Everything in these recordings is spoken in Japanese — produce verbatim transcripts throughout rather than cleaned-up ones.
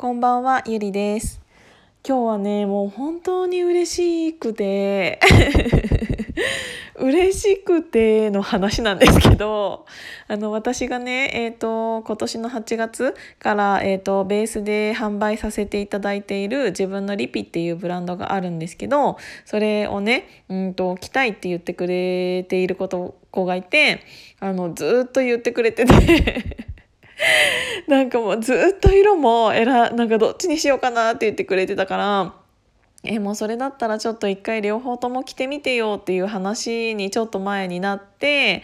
こんばんは、ゆりです。今日はね、もう本当に嬉しくて嬉しくての話なんですけど、あの私がね、えーと、今年のはちがつから、えーと、ベースで販売させていただいている自分のリピっていうブランドがあるんですけど、それをね、うんと着たいって言ってくれていること子がいて、あのずっと言ってくれててなんかもうずっと色もえらなんかどっちにしようかなって言ってくれてたから、えもうそれだったらちょっと一回両方とも着てみてよっていう話にちょっと前になって、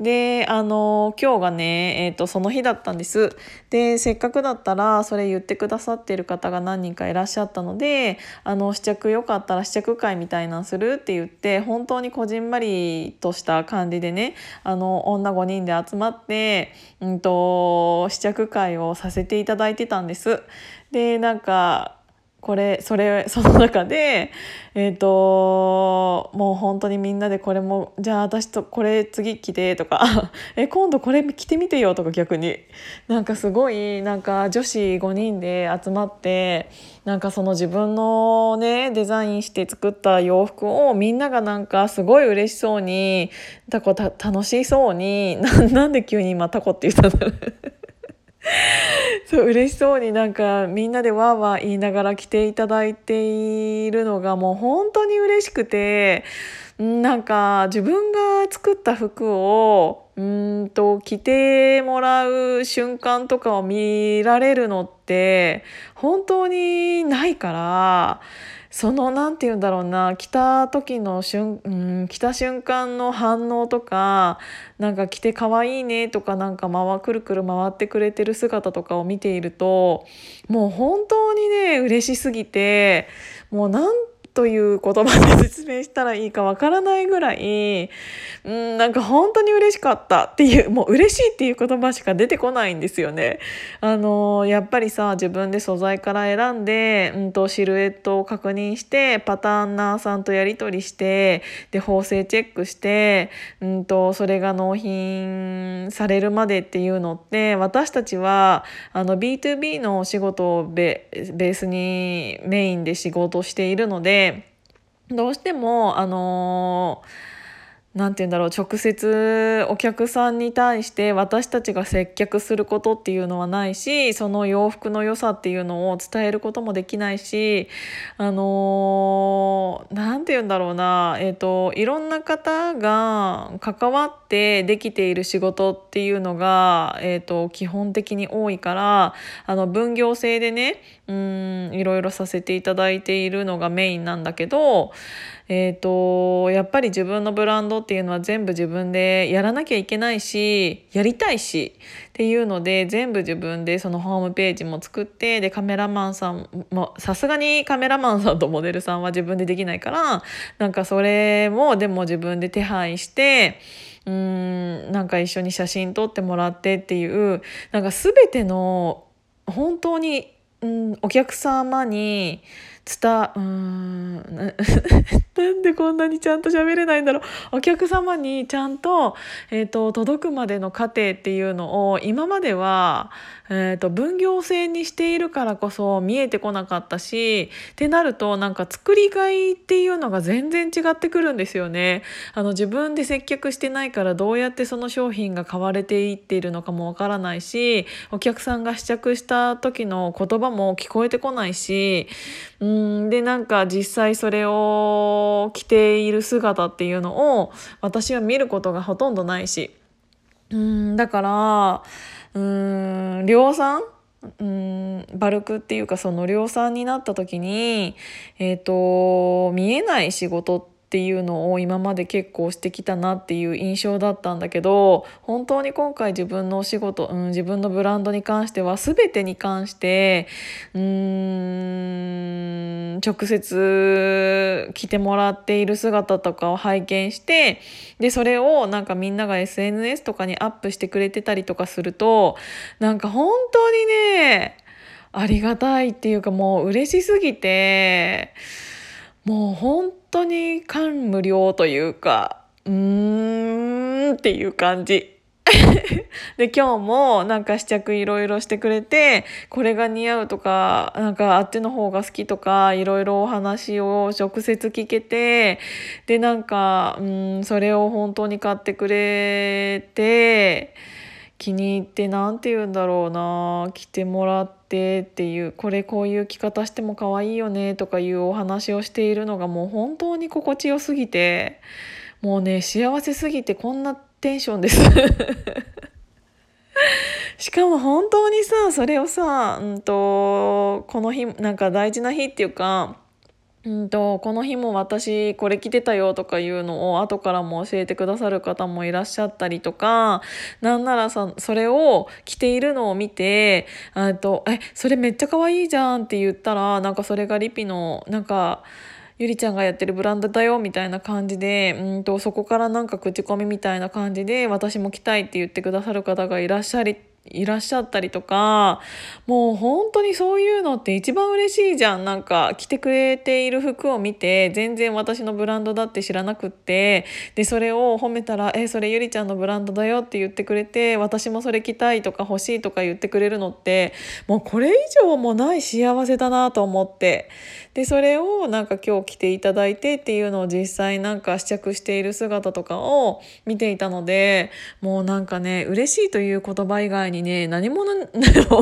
であの今日がね、えーと、その日だったんです。でせっかくだったらそれ言ってくださってる方が何人かいらっしゃったので、あの試着よかったら試着会みたいなんするって言って、本当にこじんまりとした感じでね、あの女ごにんで集まって、うんと、試着会をさせていただいてたんです。でなんかこれそれその中で、えーと、もう本当にみんなでこれもじゃあ私とこれ次着てとかえ今度これ着てみてよとか、逆になんかすごいなんか女子ごにんで集まって、なんかその自分のねデザインして作った洋服をみんながなんかすごい嬉しそうにタコた楽しそうに な, なんで急に今タコって言ったんだろうそう嬉しそうになんかみんなでわーわー言いながら着ていただいているのがもう本当に嬉しくて、なんか自分が作った服をうんと着てもらう瞬間とかを見られるのって本当にないから、そのなんていうんだろうな、着た時の瞬、うん、着た瞬間の反応とか、なんか着て可愛いねとか、なんか回くるくる回ってくれてる姿とかを見ていると、もう本当にね嬉しすぎて、もうなんという言葉で説明したらいいかわからないぐらい、うん、なんか本当に嬉しかったっていう、もう嬉しいっていう言葉しか出てこないんですよね。あのやっぱりさ、自分で素材から選んで、うんとシルエットを確認して、パターンナーさんとやり取りして、で縫製チェックして、うんとそれが納品されるまでっていうのって、私たちはあの ビートゥービー のお仕事をベ、ベースにメインで仕事をしているので、どうしてもあのなんて言うんだろう、直接お客さんに対して私たちが接客することっていうのはないし、その洋服の良さっていうのを伝えることもできないし、あのなんて言うんだろうな、えっといろんな方が関わってできている仕事っていうのが、えっと基本的に多いから、あの分業制でね、うんいろいろさせていただいているのがメインなんだけど、えーと、やっぱり自分のブランドっていうのは全部自分でやらなきゃいけないし、やりたいしっていうので、全部自分でそのホームページも作って、でカメラマンさんもさすがにカメラマンさんとモデルさんは自分でできないから、なんかそれもでも自分で手配して、うーんなんか一緒に写真撮ってもらってっていう、なんか全ての本当にうんお客様に伝うーんな, なんでこんなにちゃんと喋れないんだろう、お客様にちゃんと、えーと、届くまでの過程っていうのを今までは、えーと、分業制にしているからこそ見えてこなかったし、ってなるとなんか作りがいっていうのが全然違ってくるんですよね。あの自分で接客してないから、どうやってその商品が買われていっているのかもわからないし、お客さんが試着した時の言葉も聞こえてこないし、うんでなんか実際それを着ている姿っていうのを私は見ることがほとんどないし、うんだからうーん量産うんバルクっていうか、その量産になった時に、えーと、見えない仕事ってっていうのを今まで結構してきたなっていう印象だったんだけど、本当に今回自分のお仕事、うん、自分のブランドに関しては全てに関してうーん直接着てもらっている姿とかを拝見して、でそれをなんかみんなが エスエヌエス とかにアップしてくれてたりとかすると、なんか本当にねありがたいっていうか、もう嬉しすぎて、もう本当に感無量というか、うーんっていう感じで今日もなんか試着いろいろしてくれて、これが似合うとか、なんかあっちの方が好きとか、いろいろお話を直接聞けて、でなんかうんそれを本当に買ってくれて、気に入って、なんて言うんだろうな、着てもらってっていう、これこういう着方しても可愛いよねとかいうお話をしているのがもう本当に心地よすぎて、もうね幸せすぎてこんなテンションですしかも本当にさ、それをさ、うんとこの日なんか大事な日っていうか、うんとこの日も私これ着てたよとかいうのを後からも教えてくださる方もいらっしゃったりとか、なんならさそれを着ているのを見て、あとえそれめっちゃ可愛いじゃんって言ったら、なんかそれがリピのなんかゆりちゃんがやってるブランドだよみたいな感じで、うんとそこからなんか口コミみたいな感じで私も着たいって言ってくださる方がいらっしゃりいらっしゃったりとか、もう本当にそういうのって一番嬉しいじゃん。なんか着てくれている服を見て、全然私のブランドだって知らなくって、でそれを褒めたら、えそれゆりちゃんのブランドだよって言ってくれて、私もそれ着たいとか欲しいとか言ってくれるのって、もうこれ以上もない幸せだなと思って、でそれをなんか今日着ていただいてっていうのを実際なんか試着している姿とかを見ていたので、もうなんかね、嬉しいという言葉以外ににね、何もな何にも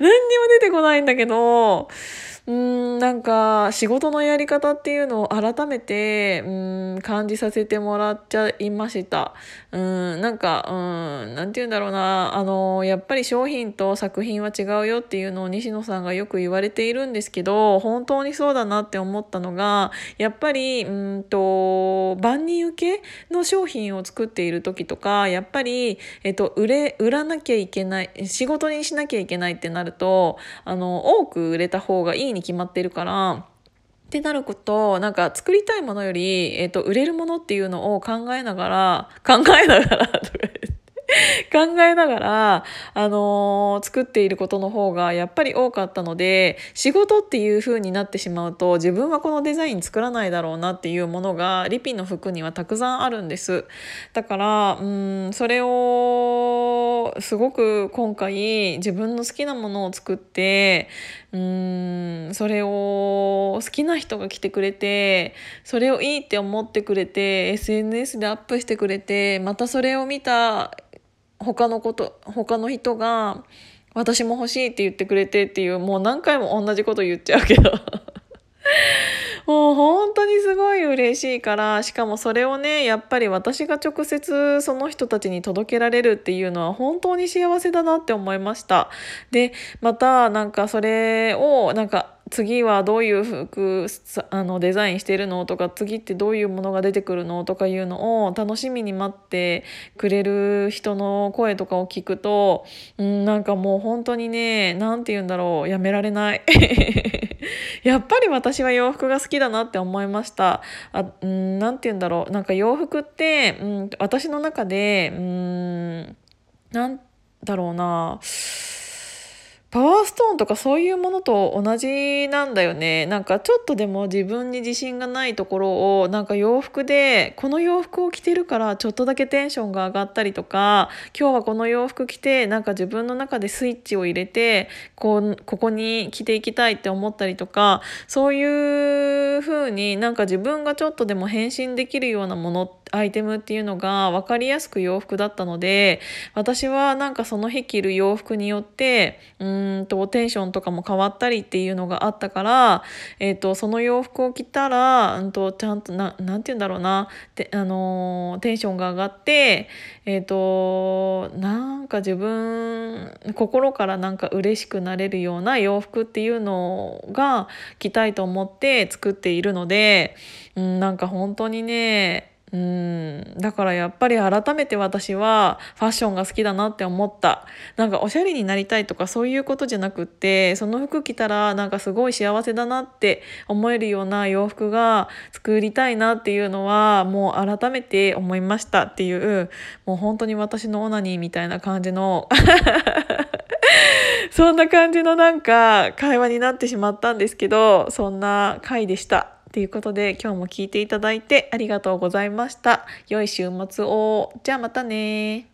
出てこないんだけど、うーんなんか仕事のやり方っていうのを改めてうーん感じさせてもらっちゃいました。うーんなんかうーんなんて言うんだろうな、あのやっぱり商品と作品は違うよっていうのを西野さんがよく言われているんですけど、本当にそうだなって思ったのが、やっぱりうーんと万人受けの商品を作っている時とか、やっぱり、えっと、売れ売らなきゃいけない、仕事にしなきゃいけないってなると、あの多く売れた方がいいに決まってるからってなること、なんか作りたいものより、えーと、売れるものっていうのを考えながら考えながらとか考えながら、あのー、作っていることの方がやっぱり多かったので、仕事っていう風になってしまうと、自分はこのデザイン作らないだろうなっていうものがリピの服にはたくさんあるんです。だからうーんそれをすごく今回自分の好きなものを作って、うーんそれを好きな人が着てくれて、それをいいって思ってくれて、 エスエヌエス でアップしてくれて、またそれを見た他のこと他の人が私も欲しいって言ってくれてっていう、もう何回も同じこと言っちゃうけどもう本当にすごい嬉しいから、しかもそれをね、やっぱり私が直接その人たちに届けられるっていうのは本当に幸せだなって思いました。でまたなんかそれをなんか次はどういう服あのデザインしてるのとか、次ってどういうものが出てくるのとかいうのを楽しみに待ってくれる人の声とかを聞くと、うんなんかもう本当にね、なんて言うんだろう、やめられないやっぱり私は洋服が好きだなって思いました。あ、うん、なんて言うんだろう、なんか洋服って、うん、私の中で、うん、なんだろうな、パワーストーンとかそういうものと同じなんだよね。なんかちょっとでも自分に自信がないところを、なんか洋服でこの洋服を着てるからちょっとだけテンションが上がったりとか、今日はこの洋服着てなんか自分の中でスイッチを入れて、こうここに着ていきたいって思ったりとか、そういう風になんか自分がちょっとでも変身できるようなもの、アイテムっていうのが分かりやすく洋服だったので、私はなんかその日着る洋服によってうーんうんとテンションとかも変わったりっていうのがあったから、えー、とその洋服を着たら、うん、とちゃんと な, なんて言うんだろうなて、あのー、テンションが上がって、えー、となんか自分心からなんか嬉しくなれるような洋服っていうのが着たいと思って作っているので、うん、なんか本当にね、うんだからやっぱり改めて私はファッションが好きだなって思った。なんかおしゃれになりたいとかそういうことじゃなくって、その服着たらなんかすごい幸せだなって思えるような洋服が作りたいなっていうのはもう改めて思いましたっていう、もう本当に私のオナニーみたいな感じのそんな感じのなんか会話になってしまったんですけど、そんな回でしたということで、今日も聞いていただいてありがとうございました。良い週末を。じゃあまたね。